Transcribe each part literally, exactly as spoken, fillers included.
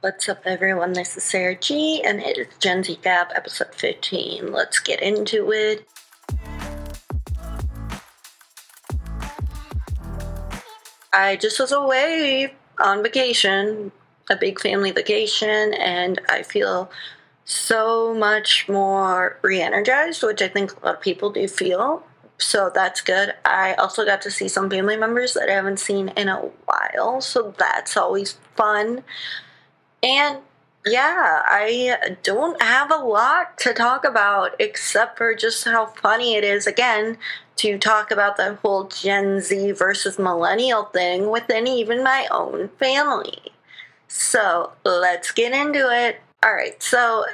What's up, everyone? This is Sarah G, and it is Gen Z Gab, episode fifteen. Let's get into it. I just was away on vacation, a big family vacation, and I feel so much more re-energized, which I think a lot of people do feel, so that's good. I also got to see some family members that I haven't seen in a while, so that's always fun. And, yeah, I don't have a lot to talk about except for just how funny it is, again, to talk about the whole Gen Z versus millennial thing within even my own family. So, let's get into it. All right, so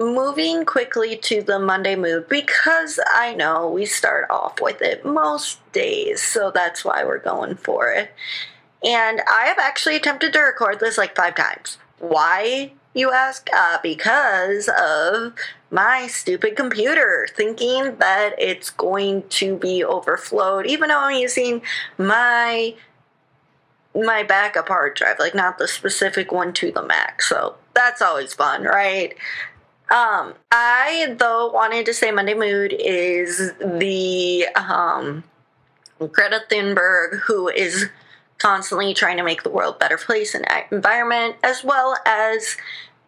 moving quickly to the Monday mood, because I know we start off with it most days, so that's why we're going for it. And I have actually attempted to record this like five times. Why, you ask? Uh, because of my stupid computer, thinking that it's going to be overflowed, even though I'm using my my backup hard drive, like not the specific one to the Mac. So that's always fun, right? Um, I, though, wanted to say Monday Mood is the um, Greta Thunberg, who is constantly trying to make the world a better place and environment, as well as,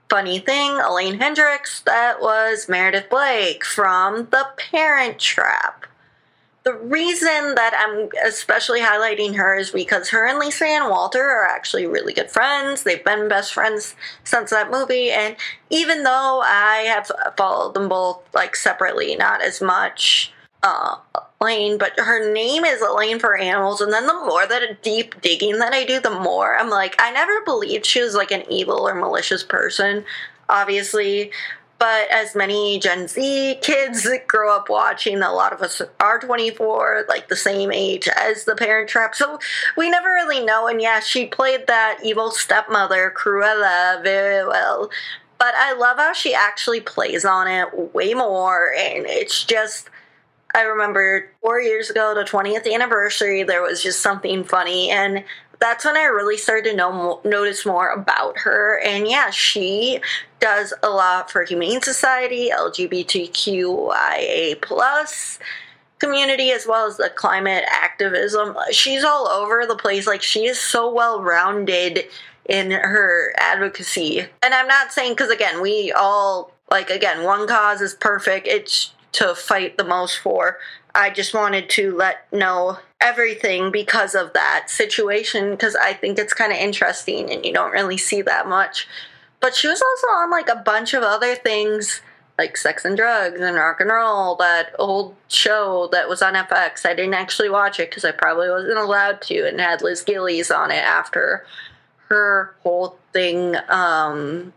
funny thing, Elaine Hendrix, that was Meredith Blake from The Parent Trap. The reason that I'm especially highlighting her is because her and Lisa Ann Walter are actually really good friends. They've been best friends since that movie, and even though I have followed them both, like, separately, not as much, uh, Elaine, but her name is Elaine for animals, and then the more that deep digging that I do, the more I'm like, I never believed she was like an evil or malicious person, obviously, but as many Gen Z kids that grow up watching, a lot of us are twenty-four, like the same age as The Parent Trap, so we never really know, and yeah, she played that evil stepmother, Cruella, very well, but I love how she actually plays on it way more, and it's just... I remember four years ago, the twentieth anniversary, there was just something funny, and that's when I really started to know, notice more about her, and yeah, she does a lot for Humane Society, L G B T Q I A plus community, as well as the climate activism. She's all over the place, like, she is so well-rounded in her advocacy, and I'm not saying, because again, we all, like, again, one cause is perfect, it's to fight the most for. I just wanted to let know everything because of that situation, because I think it's kind of interesting and you don't really see that much. But she was also on like a bunch of other things like Sex and Drugs and Rock and Roll, that old show that was on F X. I didn't actually watch it because I probably wasn't allowed to, and had Liz Gillies on it after her whole thing, um...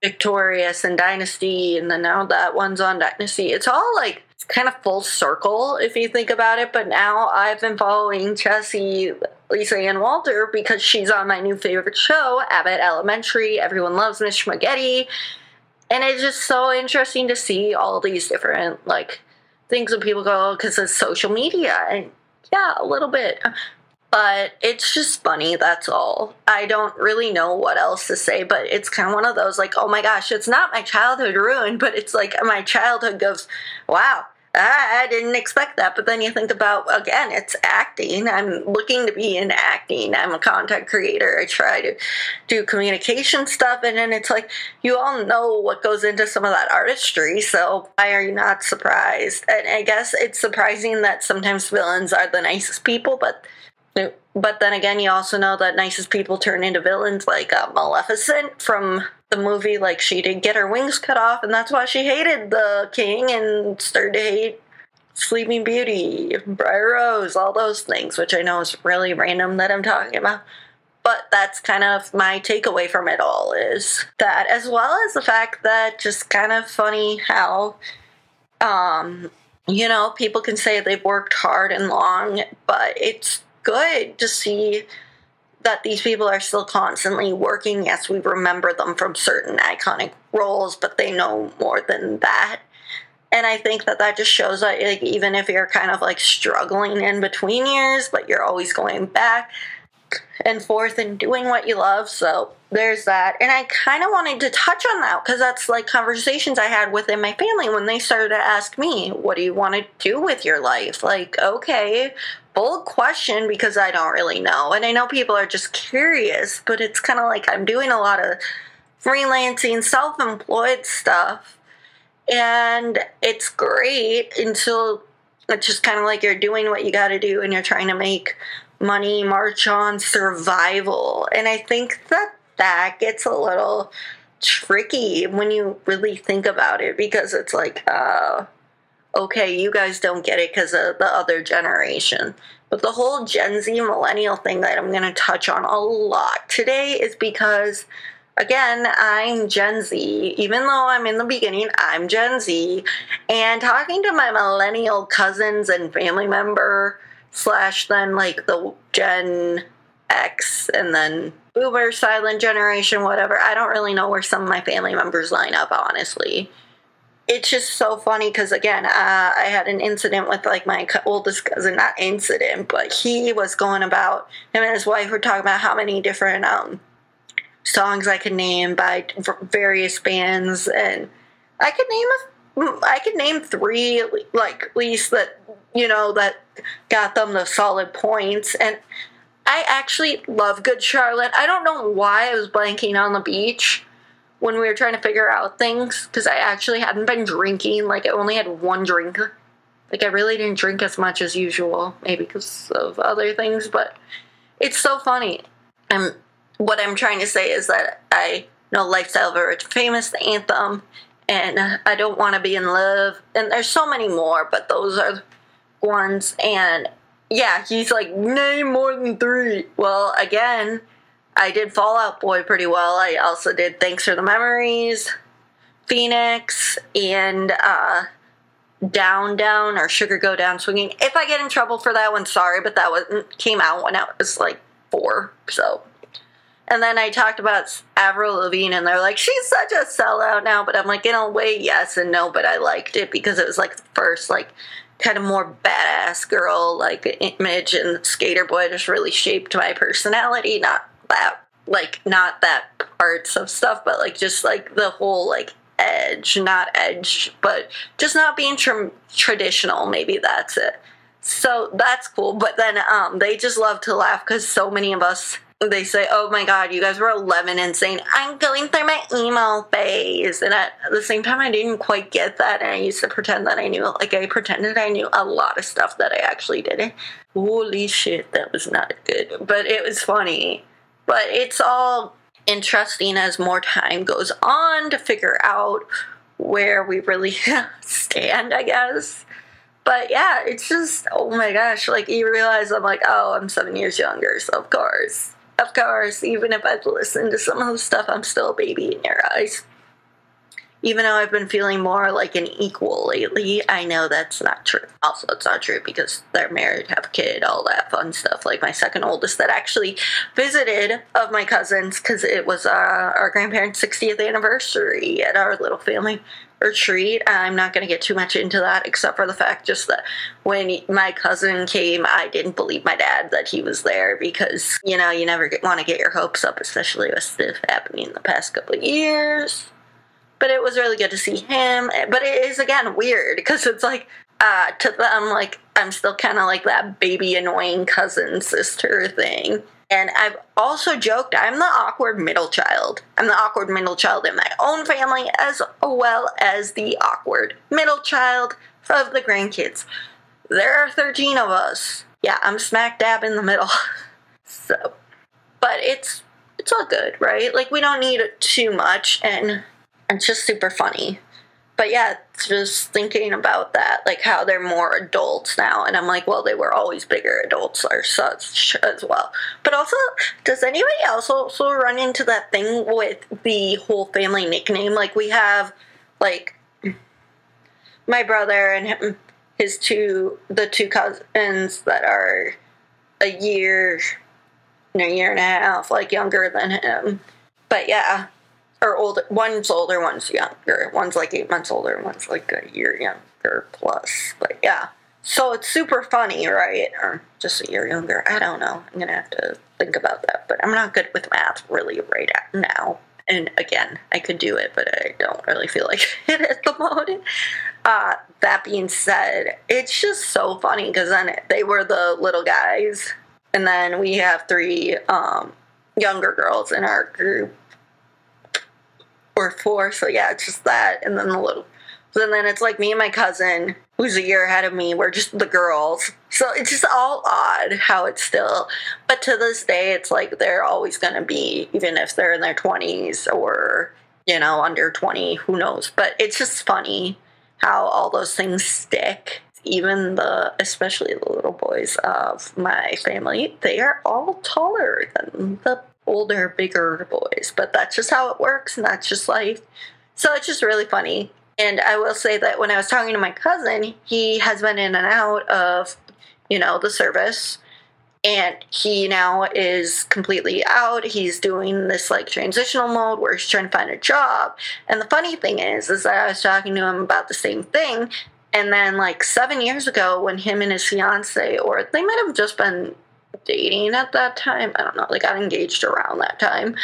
Victorious and Dynasty, and then now that one's on Dynasty. It's all like kind of full circle if you think about it, but now I've been following Chessy, Lisa Ann Walter, because she's on my new favorite show, Abbott Elementary. Everyone loves Miss Schmagetti, and it's just so interesting to see all these different like things that people go, because it's social media, and yeah, a little bit. But it's just funny, that's all. I don't really know what else to say, but it's kind of one of those, like, oh my gosh, it's not my childhood ruined, but it's like my childhood goes, wow, I didn't expect that. But then you think about, again, it's acting. I'm looking to be in acting. I'm a content creator. I try to do communication stuff, and then it's like, you all know what goes into some of that artistry, so why are you not surprised? And I guess it's surprising that sometimes villains are the nicest people, but... But then again, you also know that nicest people turn into villains, like uh, Maleficent from the movie. Like, she did get her wings cut off, and that's why she hated the king and started to hate Sleeping Beauty, Briar Rose, all those things, which I know is really random that I'm talking about. But that's kind of my takeaway from it all, is that, as well as the fact that just kind of funny how... um, you know, people can say they've worked hard and long, but it's good to see that these people are still constantly working. Yes, we remember them from certain iconic roles, but they know more than that. And I think that that just shows that, like, even if you're kind of like struggling in between years, but you're always going back, and forth and doing what you love. So there's that. And I kind of wanted to touch on that because that's like conversations I had within my family when they started to ask me, what do you want to do with your life? Like, okay, bold question, because I don't really know. And I know people are just curious, but it's kind of like I'm doing a lot of freelancing, self-employed stuff. And it's great until it's just kind of like you're doing what you got to do and you're trying to make money, march on, survival. And I think that that gets a little tricky when you really think about it, because it's like, uh, okay, you guys don't get it because of the other generation. But the whole Gen Z millennial thing that I'm going to touch on a lot today is because, again, I'm Gen Z. Even though I'm in the beginning, I'm Gen Z. And talking to my millennial cousins and family member slash then like the Gen X and then Boomer, Silent Generation, whatever. I don't really know where some of my family members line up, honestly. It's just so funny because, again, uh, I had an incident with, like, my oldest cousin. Not incident, but he was going about, him and his wife were talking about how many different um, songs I could name by various bands. And I could name a I could name three, like, at least that, you know, that got them the solid points. And I actually love Good Charlotte. I don't know why I was blanking on the beach when we were trying to figure out things, because I actually hadn't been drinking. Like, I only had one drink. Like, I really didn't drink as much as usual, maybe because of other things. But it's so funny. And what I'm trying to say is that I know Lifestyle of a Rich Famous, the anthem, and I Don't Want to Be in Love. And there's so many more, but those are ones. And, yeah, he's like, name more than three. Well, again, I did Fallout Boy pretty well. I also did Thanks for the Memories, Phoenix, and uh, Down, Down, or Sugar Go Down Swinging. If I get in trouble for that one, sorry, but that one came out when I was, like, four, so... And then I talked about Avril Lavigne, and they're like, she's such a sellout now. But I'm like, in a way, yes and no, but I liked it because it was, like, the first, like, kind of more badass girl, like, image. And Skater Boy just really shaped my personality. Not that, like, not that parts of stuff, but, like, just, like, the whole, like, edge. Not edge, but just not being tra- traditional. Maybe that's it. So that's cool. But then um, they just love to laugh because so many of us... They say, oh my god, you guys were eleven and saying, I'm going through my emo phase. And at the same time, I didn't quite get that. And I used to pretend that I knew, like, I pretended I knew a lot of stuff that I actually didn't. Holy shit, that was not good. But it was funny. But it's all interesting as more time goes on to figure out where we really stand, I guess. But, yeah, it's just, oh my gosh, like, you realize I'm like, oh, I'm seven years younger, so of course. Of course, even if I've listened to some of the stuff, I'm still a baby in your eyes. Even though I've been feeling more like an equal lately, I know that's not true. Also, it's not true because they're married, have a kid, all that fun stuff. Like my second oldest that actually visited of my cousins because it was uh, our grandparents' sixtieth anniversary at our little family retreat. I'm not going to get too much into that except for the fact just that when my cousin came, I didn't believe my dad that he was there because, you know, you never want to get your hopes up, especially with stuff happening in the past couple of years. But it was really good to see him. But it is, again, weird because it's like, uh, to them, like, I'm still kind of like that baby annoying cousin sister thing. And I've also joked I'm the awkward middle child. I'm the awkward middle child in my own family as well as the awkward middle child of the grandkids. There are thirteen of us. Yeah, I'm smack dab in the middle. So, but it's, it's all good, right? Like, we don't need too much, and... It's just super funny. But yeah, just thinking about that, like how they're more adults now. And I'm like, well, they were always bigger adults or such as well. But also, does anybody else also run into that thing with the whole family nickname? Like we have, like, my brother and him, his two, the two cousins that are a year, a year and a half, like younger than him. But yeah. Or older, one's older, one's younger. One's like eight months older, one's like a year younger plus. But yeah, So it's super funny, right? Or just a year younger. I don't know. I'm going to have to think about that. But I'm not good with math really right now. And again, I could do it, but I don't really feel like it at the moment. Uh, that being said, it's just so funny because then they were the little guys. And then we have three um, younger girls in our group. Or four. So yeah, it's just that. And then the little... And then it's like me and my cousin, who's a year ahead of me, we're just the girls. So it's just all odd how it's still. But to this day, it's like they're always going to be, even if they're in their twenties or, you know, under twenty, who knows. But it's just funny how all those things stick. Even the, especially the little boys of my family, they are all taller than the older, bigger boys. But that's just how it works, and that's just life. So it's just really funny. And I will say that when I was talking to my cousin, he has been in and out of, you know, the service. And he now is completely out. He's doing this, like, transitional mode where he's trying to find a job. And the funny thing is, is that I was talking to him about the same thing. And then, like, seven years ago when him and his fiance, or they might have just been dating at that time. I don't know. They got engaged around that time.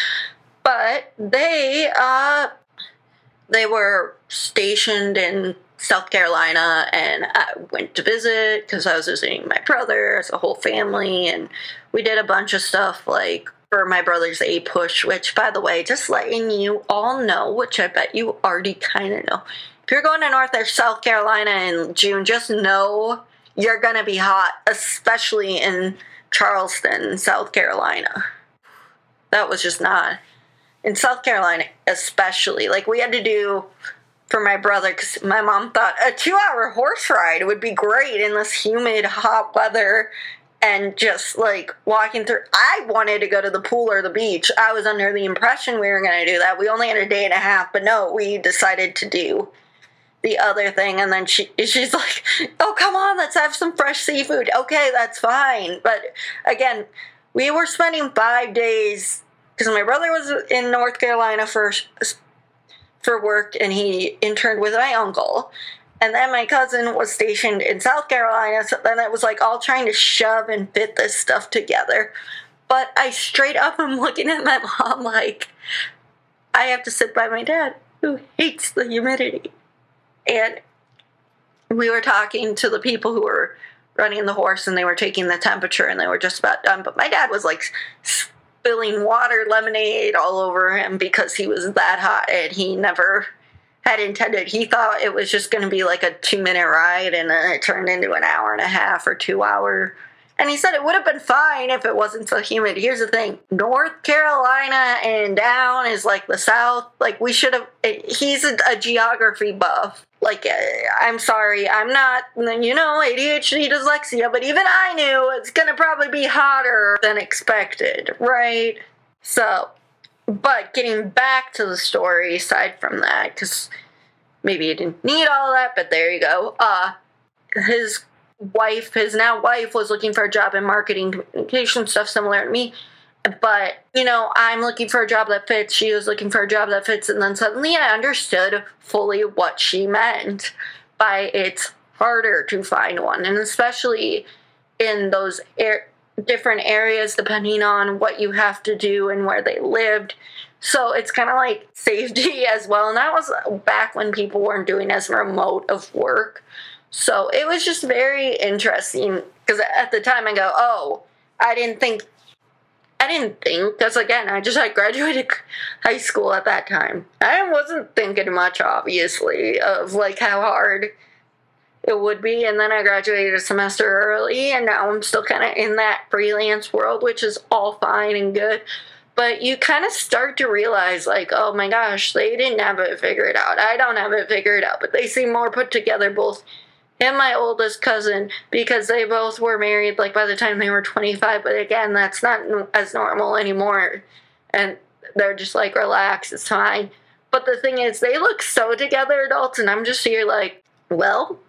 But they, uh... They were stationed in South Carolina, and I went to visit because I was visiting my brother as a whole family, and we did a bunch of stuff, like, for my brother's A push, which, by the way, just letting you all know, which I bet you already kind of know. If you're going to North or South Carolina in June, just know you're going to be hot, especially in Charleston, South Carolina. That was just not... In South Carolina, especially, like, we had to do for my brother, because my mom thought a two-hour horse ride would be great in this humid, hot weather, and just, like, walking through. I wanted to go to the pool or the beach. I was under the impression we were going to do that. We only had a day and a half, but no, we decided to do the other thing, and then she she's like, oh, come on, let's have some fresh seafood. Okay, that's fine. But, again, we were spending five days... Because my brother was in North Carolina for for work, and he interned with my uncle. And then my cousin was stationed in South Carolina, so then it was like all trying to shove and fit this stuff together. But I straight up am looking at my mom like, I have to sit by my dad, who hates the humidity. And we were talking to the people who were running the horse, and they were taking the temperature, and they were just about done. But my dad was like... spilling water, lemonade all over him because he was that hot, and he never had intended. He thought it was just going to be like a two-minute ride, and then it turned into an hour and a half or two hour. And he said it would have been fine if it wasn't so humid. Here's the thing. North Carolina and down is like the South. Like, we should have... He's a, a geography buff. Like, I'm sorry. I'm not, you know, A D H D, dyslexia. But even I knew it's going to probably be hotter than expected, right? So, but getting back to the story, aside from that, because maybe you didn't need all that, but there you go. Uh, his... wife, his now wife, was looking for a job in marketing, communication, stuff similar to me. But, you know, I'm looking for a job that fits. She was looking for a job that fits. And then suddenly I understood fully what she meant by it's harder to find one. And especially in those er- different areas, depending on what you have to do and where they lived. So it's kind of like safety as well. And that was back when people weren't doing as remote of work. So it was just very interesting because at the time I go, oh, I didn't think, I didn't think, because again, I just had graduated high school at that time. I wasn't thinking much, obviously, of like how hard it would be. And then I graduated a semester early, and now I'm still kind of in that freelance world, which is all fine and good. But you kind of start to realize, like, oh, my gosh, they didn't have it figured out. I don't have it figured out, but they seem more put together, both and my oldest cousin, because they both were married, like, by the time they were twenty-five. But again, that's not as normal anymore. And they're just like, relax, it's fine. But the thing is, they look so together, adults, and I'm just here like, well,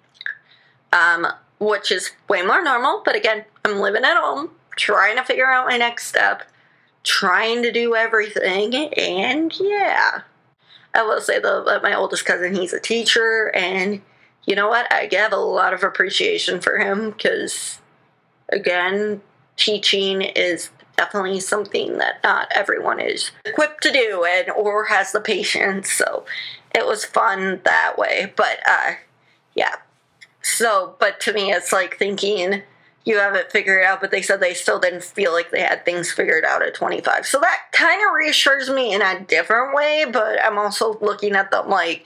um, which is way more normal. But again, I'm living at home, trying to figure out my next step, trying to do everything, and yeah. I will say, though, that my oldest cousin, he's a teacher, and... you know what? I have a lot of appreciation for him because, again, teaching is definitely something that not everyone is equipped to do and or has the patience. So it was fun that way. But, uh, yeah. So, but to me, it's like thinking you have it figured out, but they said they still didn't feel like they had things figured out at twenty-five. So that kind of reassures me in a different way, but I'm also looking at them like,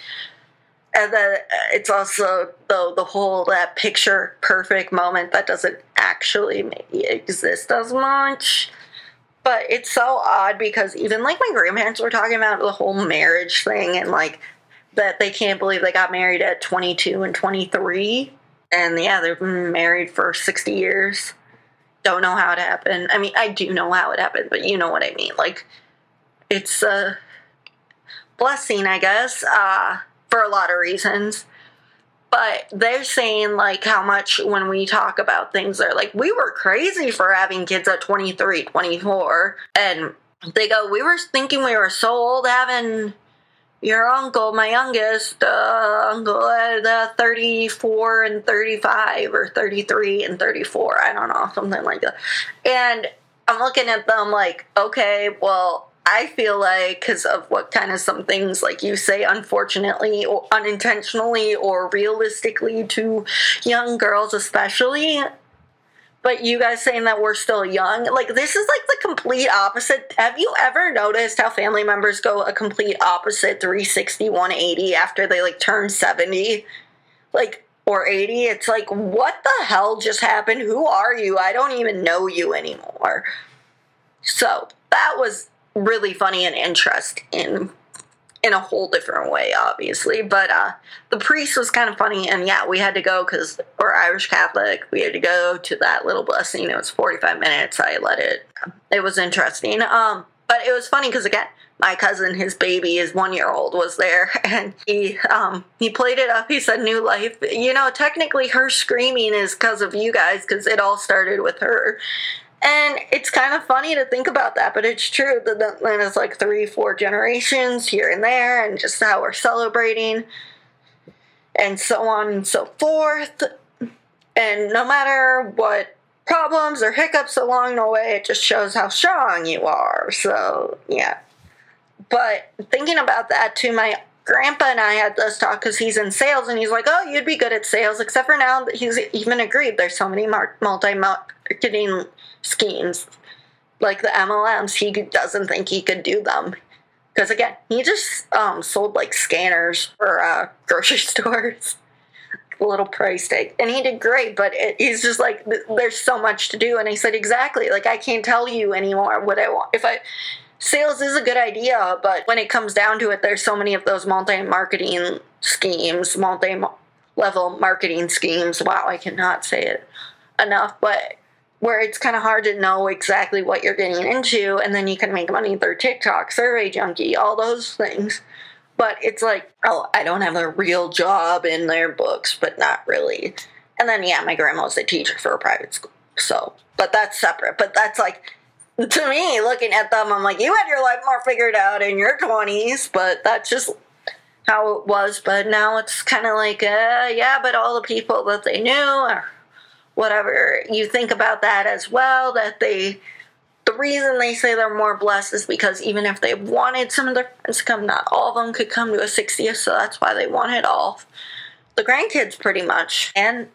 and then it's also though the whole that picture perfect moment that doesn't actually maybe exist as much. But it's so odd because even like my grandparents were talking about the whole marriage thing and like that they can't believe they got married at twenty-two and twenty-three. And yeah, they've been married for sixty years. Don't know how it happened. I mean, I do know how it happened, but you know what I mean. Like, it's a blessing, I guess, uh, for a lot of reasons. But they're saying, like, how much when we talk about things, they're like, we were crazy for having kids at twenty-three, twenty-four. And they go, we were thinking we were so old having your uncle, my youngest, uh, uncle at uh, thirty-four and thirty-five or thirty-three and thirty-four. I don't know, something like that. And I'm looking at them like, okay, well, I feel like because of what kind of some things like you say, unfortunately or unintentionally or realistically to young girls especially. But you guys saying that we're still young, like, this is, like, the complete opposite. Have you ever noticed how family members go a complete opposite three sixty, one eighty after they, like, turn seventy? Like, or eighty? It's like, what the hell just happened? Who are you? I don't even know you anymore. So, that was really funny and interesting in a whole different way, obviously. But uh, the priest was kind of funny. And, yeah, we had to go because we're Irish Catholic. We had to go to that little blessing. It was forty-five minutes. I let it. It was interesting. Um, but it was funny because, again, my cousin, his baby, his one-year-old was there. And he um, he played it up. He said, New Life. You know, technically her screaming is because of you guys because it all started with her. And it's kind of funny to think about that, but it's true that Atlanta's like three, four generations here and there, and just how we're celebrating, and so on and so forth. And no matter what problems or hiccups along the way, it just shows how strong you are. So, yeah. But thinking about that too, my grandpa and I had this talk because he's in sales, and he's like, oh, you'd be good at sales, except for now that he's even agreed there's so many multi-marketing schemes like the M L Ms. He doesn't think he could do them because, again, he just um sold like scanners for uh grocery stores, a little price tag, and he did great. But it, he's just like, there's so much to do. And I said, exactly, like, I can't tell you anymore what I want. If I sales is a good idea, but when it comes down to it, there's so many of those multi-marketing schemes, multi-level marketing schemes. Wow, I cannot say it enough, but where it's kind of hard to know exactly what you're getting into, and then you can make money through TikTok, Survey Junkie, all those things. But it's like, oh, I don't have a real job in their books, but not really. And then, yeah, my grandma's a teacher for a private school, so, but that's separate. But that's like, to me, looking at them, I'm like, you had your life more figured out in your twenties, but that's just how it was. But now it's kind of like, uh, yeah, but all the people that they knew are whatever. You think about that as well, that they, the reason they say they're more blessed is because even if they wanted some of their friends to come, not all of them could come to a sixtieth, so that's why they wanted all the grandkids pretty much. And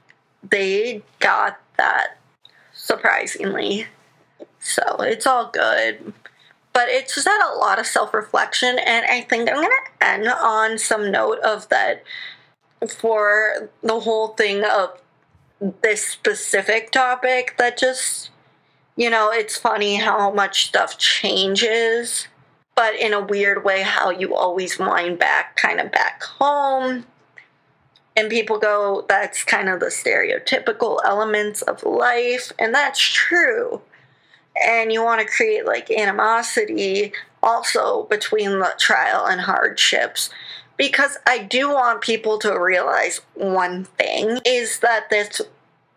they got that, surprisingly. So it's all good. But it's just had a lot of self-reflection, and I think I'm going to end on some note of that for the whole thing of this specific topic that just, you know, it's funny how much stuff changes, but in a weird way, how you always wind back kind of back home. And people go, that's kind of the stereotypical elements of life. And that's true. And you want to create like animosity also between the trial and hardships. Because I do want people to realize one thing is that this,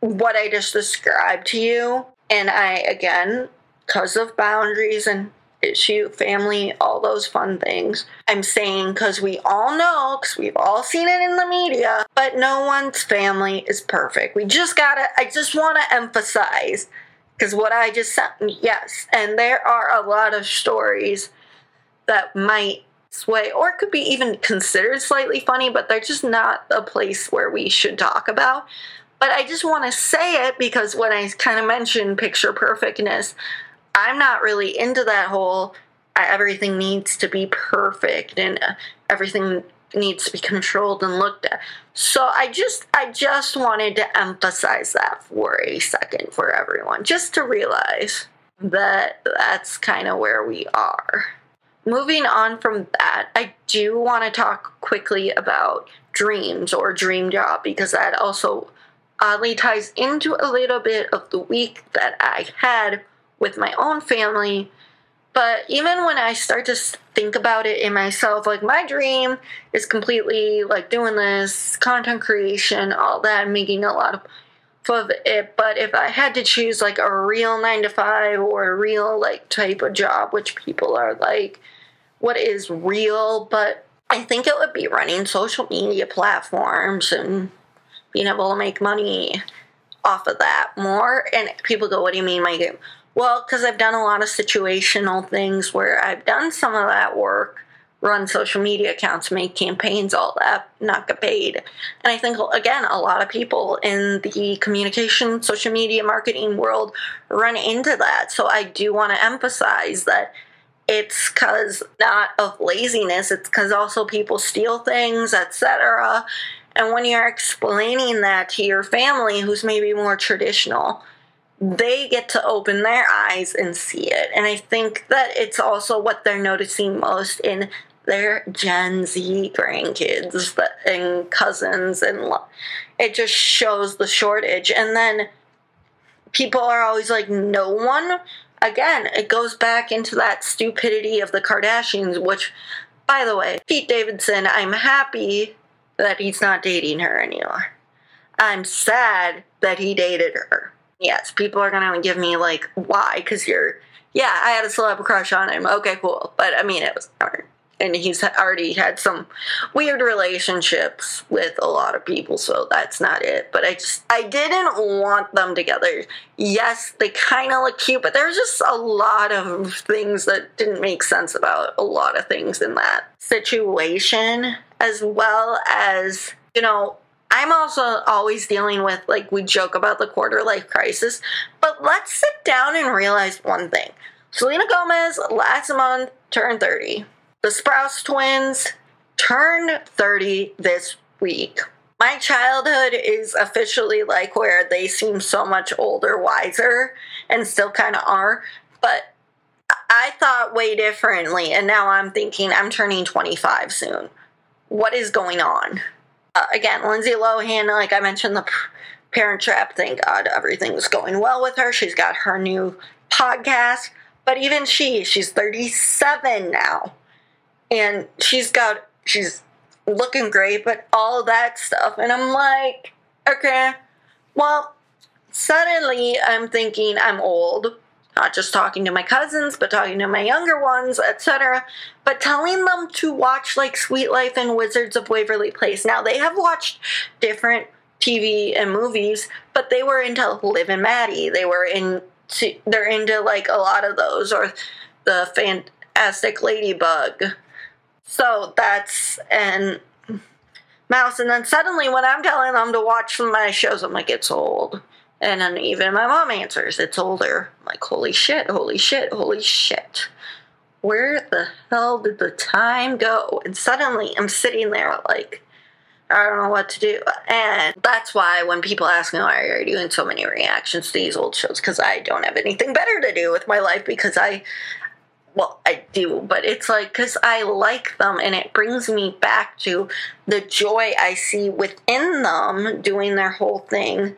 what I just described to you, and I, again, because of boundaries and issue, family, all those fun things. I'm saying because we all know, because we've all seen it in the media, but no one's family is perfect. We just gotta, I just want to emphasize, because what I just said, yes, and there are a lot of stories that might sway or could be even considered slightly funny, but they're just not a place where we should talk about. But I just want to say it because when I kind of mentioned picture perfectness, I'm not really into that whole everything needs to be perfect and everything needs to be controlled and looked at. So I just I just wanted to emphasize that for a second for everyone, just to realize that that's kind of where we are. Moving on from that, I do want to talk quickly about dreams or dream job, because that also oddly ties into a little bit of the week that I had with my own family. But even when I start to think about it in myself, like my dream is completely like doing this, content creation, all that, making a lot of of it. But if I had to choose like a real nine to five or a real like type of job, which people are like, what is real? But I think it would be running social media platforms and being able to make money off of that more. And people go, what do you mean my game? Well, because I've done a lot of situational things where I've done some of that work, run social media accounts, make campaigns, all that, not get paid. And I think, again, a lot of people in the communication, social media, marketing world run into that. So I do want to emphasize that it's because not of laziness, it's because also people steal things, et cetera. And when you're explaining that to your family, who's maybe more traditional, they get to open their eyes and see it. And I think that it's also what they're noticing most in their Gen Z grandkids and cousins. And it just shows the shortage. And then people are always like, no one. Again, it goes back into that stupidity of the Kardashians, which, by the way, Pete Davidson, I'm happy that he's not dating her anymore. I'm sad that he dated her. Yes, people are going to give me, like, why? Because you're, yeah, I had a celeb crush on him. Okay, cool. But, I mean, it was hard. And he's already had some weird relationships with a lot of people, so that's not it. But I just, I didn't want them together. Yes, they kind of look cute, but there's just a lot of things that didn't make sense about a lot of things in that situation, as well as, you know, I'm also always dealing with, like, we joke about the quarter-life crisis, but let's sit down and realize one thing. Selena Gomez last month turned thirty. The Sprouse twins turned thirty this week. My childhood is officially, like, where they seem so much older, wiser, and still kind of are, but I thought way differently, and now I'm thinking I'm turning twenty-five soon. What is going on? Uh, again, Lindsay Lohan, like I mentioned, the Parent Trap, thank God everything's going well with her. She's got her new podcast. But even she, she's thirty-seven now. And she's got, she's looking great, but all that stuff. And I'm like, okay, well, suddenly I'm thinking I'm old. Not just talking to my cousins, but talking to my younger ones, et cetera. But telling them to watch, like, Suite Life and Wizards of Waverly Place. Now, they have watched different T V and movies, but they were into Liv and Maddie. They were in, they're into, like, a lot of those, or the Fantastic Ladybug. So that's, and Mouse. And then suddenly when I'm telling them to watch my shows, I'm like, it's old. And then even my mom answers, it's older. I'm like, holy shit, holy shit, holy shit. Where the hell did the time go? And suddenly I'm sitting there like, I don't know what to do. And that's why when people ask me why are you doing so many reactions to these old shows, because I don't have anything better to do with my life, because I, well, I do, but it's like, because I like them, and it brings me back to the joy I see within them doing their whole thing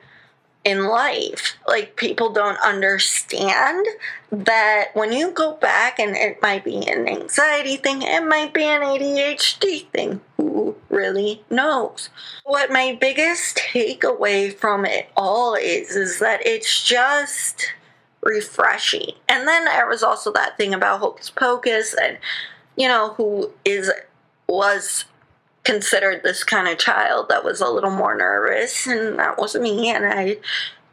in life. Like, people don't understand that when you go back, and it might be an anxiety thing, it might be an A D H D thing, who really knows? What my biggest takeaway from it all is, is that it's just refreshing. And then there was also that thing about Hocus Pocus and, you know, who is was considered this kind of child that was a little more nervous, and that was me, and I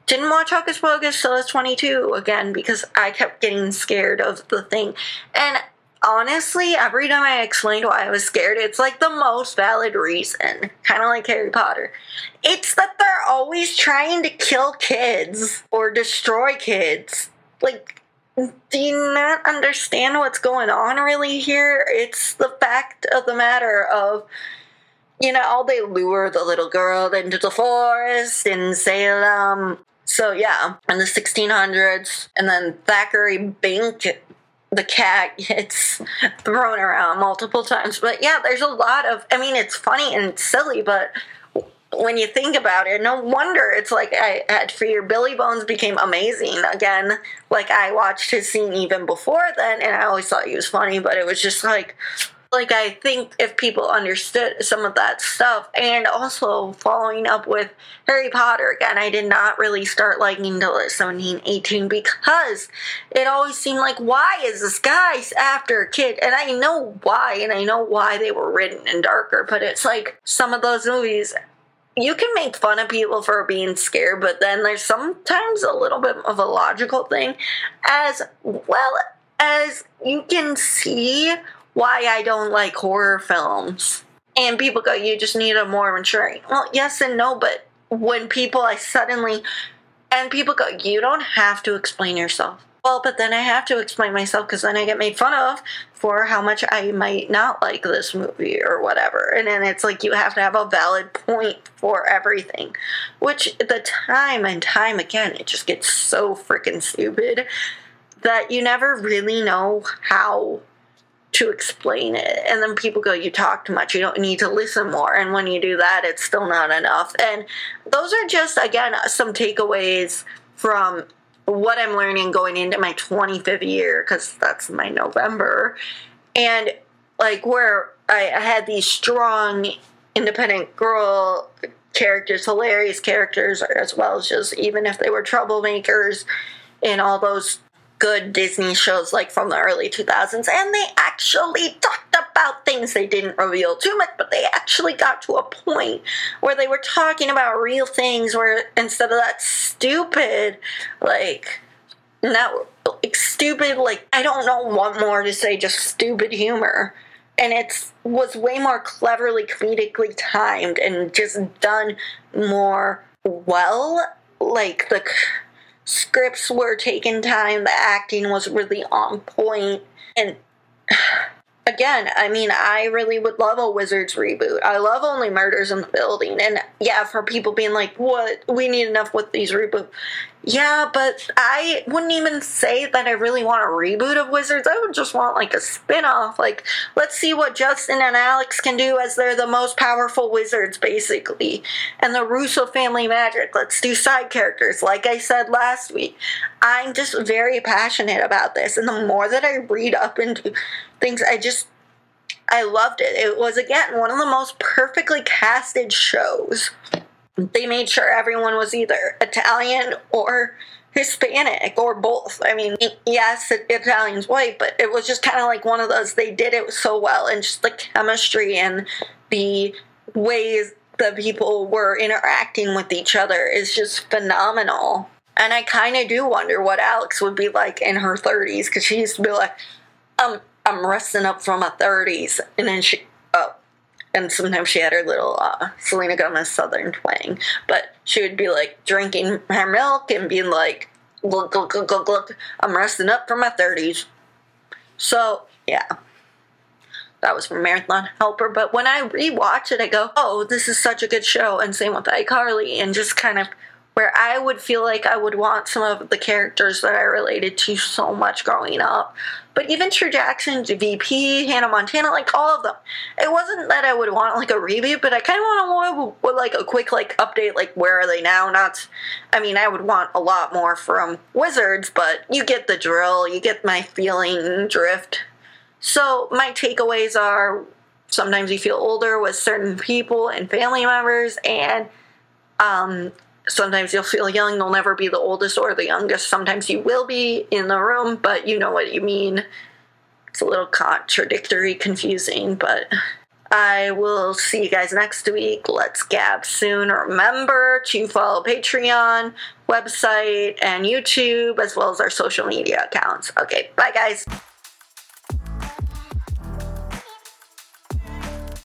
didn't watch Hocus Pocus till I was twenty-two, again, because I kept getting scared of the thing. And honestly, every time I explained why I was scared, it's like the most valid reason. Kind of like Harry Potter. It's that they're always trying to kill kids or destroy kids. Like, do you not understand what's going on really here? It's the fact of the matter of, you know, they lure the little girl into the forest in Salem. So, yeah, in the sixteen hundreds. And then Thackeray Binx, the cat, gets thrown around multiple times. But, yeah, there's a lot of, I mean, it's funny and it's silly, but when you think about it, no wonder it's like I had fear. Billy Bones became amazing again. Like, I watched his scene even before then, and I always thought he was funny, but it was just like... Like, I think if people understood some of that stuff, and also following up with Harry Potter, again, I did not really start liking until seventeen, eighteen, because it always seemed like, why is this guy after a kid? And I know why, and I know why they were written and darker, but it's like some of those movies, you can make fun of people for being scared, but then there's sometimes a little bit of a logical thing, as well as you can see why I don't like horror films. And people go, you just need a more mature. Well, yes and no, but when people, I suddenly, and people go, you don't have to explain yourself. Well, but then I have to explain myself because then I get made fun of for how much I might not like this movie or whatever. And then it's like you have to have a valid point for everything, which at the time and time again, it just gets so freaking stupid that you never really know how to explain it. And then people go, you talk too much, you don't need to listen more. And when you do that, it's still not enough. And those are just, again, some takeaways from what I'm learning going into my twenty-fifth year, because that's my November. And like where I had these strong independent girl characters, hilarious characters, as well as just even if they were troublemakers and all those good Disney shows like from the early two thousands, and they actually talked about things. They didn't reveal too much, but they actually got to a point where they were talking about real things, where instead of that stupid, like, not like stupid, like, I don't know what more to say, just stupid humor. And it was way more cleverly, comedically timed and just done more well. Like, the scripts were taking time, the acting was really on point, and again, I mean, I really would love a Wizards reboot. I love Only Murders in the Building, and yeah, for people being like, what, we need enough with these reboots. Yeah, but I wouldn't even say that I really want a reboot of Wizards. I would just want, like, a spinoff. Like, let's see what Justin and Alex can do as they're the most powerful wizards, basically. And the Russo family magic. Let's do side characters. Like I said last week, I'm just very passionate about this. And the more that I read up into things, I just, I loved it. It was, again, one of the most perfectly casted shows. They made sure everyone was either Italian or Hispanic or both. I mean, yes, Italian's white, but it was just kind of like one of those, they did it so well, and just the chemistry and the ways the people were interacting with each other is just phenomenal. And I kind of do wonder what Alex would be like in her thirties, because she used to be like, um, I'm resting up from my thirties, and then she, oh. And sometimes she had her little uh, Selena Gomez southern twang. But she would be, like, drinking her milk and being like, look, look, look, look, look, I'm resting up for my thirties. So, yeah. That was from Marathon Helper. But when I rewatch it, I go, oh, this is such a good show. And same with iCarly. And just kind of where I would feel like I would want some of the characters that I related to so much growing up. But even True Jackson, V P, Hannah Montana, like, all of them. It wasn't that I would want, like, a reboot, but I kind of want, a, like, a quick, like, update, like, where are they now? Not, I mean, I would want a lot more from Wizards, but you get the drill. You get my feeling drift. So my takeaways are sometimes you feel older with certain people and family members, and um, sometimes you'll feel young. They'll never be the oldest or the youngest. Sometimes you will be in the room, but you know what you mean. It's a little contradictory, confusing, but I will see you guys next week. Let's gab soon. Remember to follow Patreon, website, and YouTube, as well as our social media accounts. Okay, bye guys.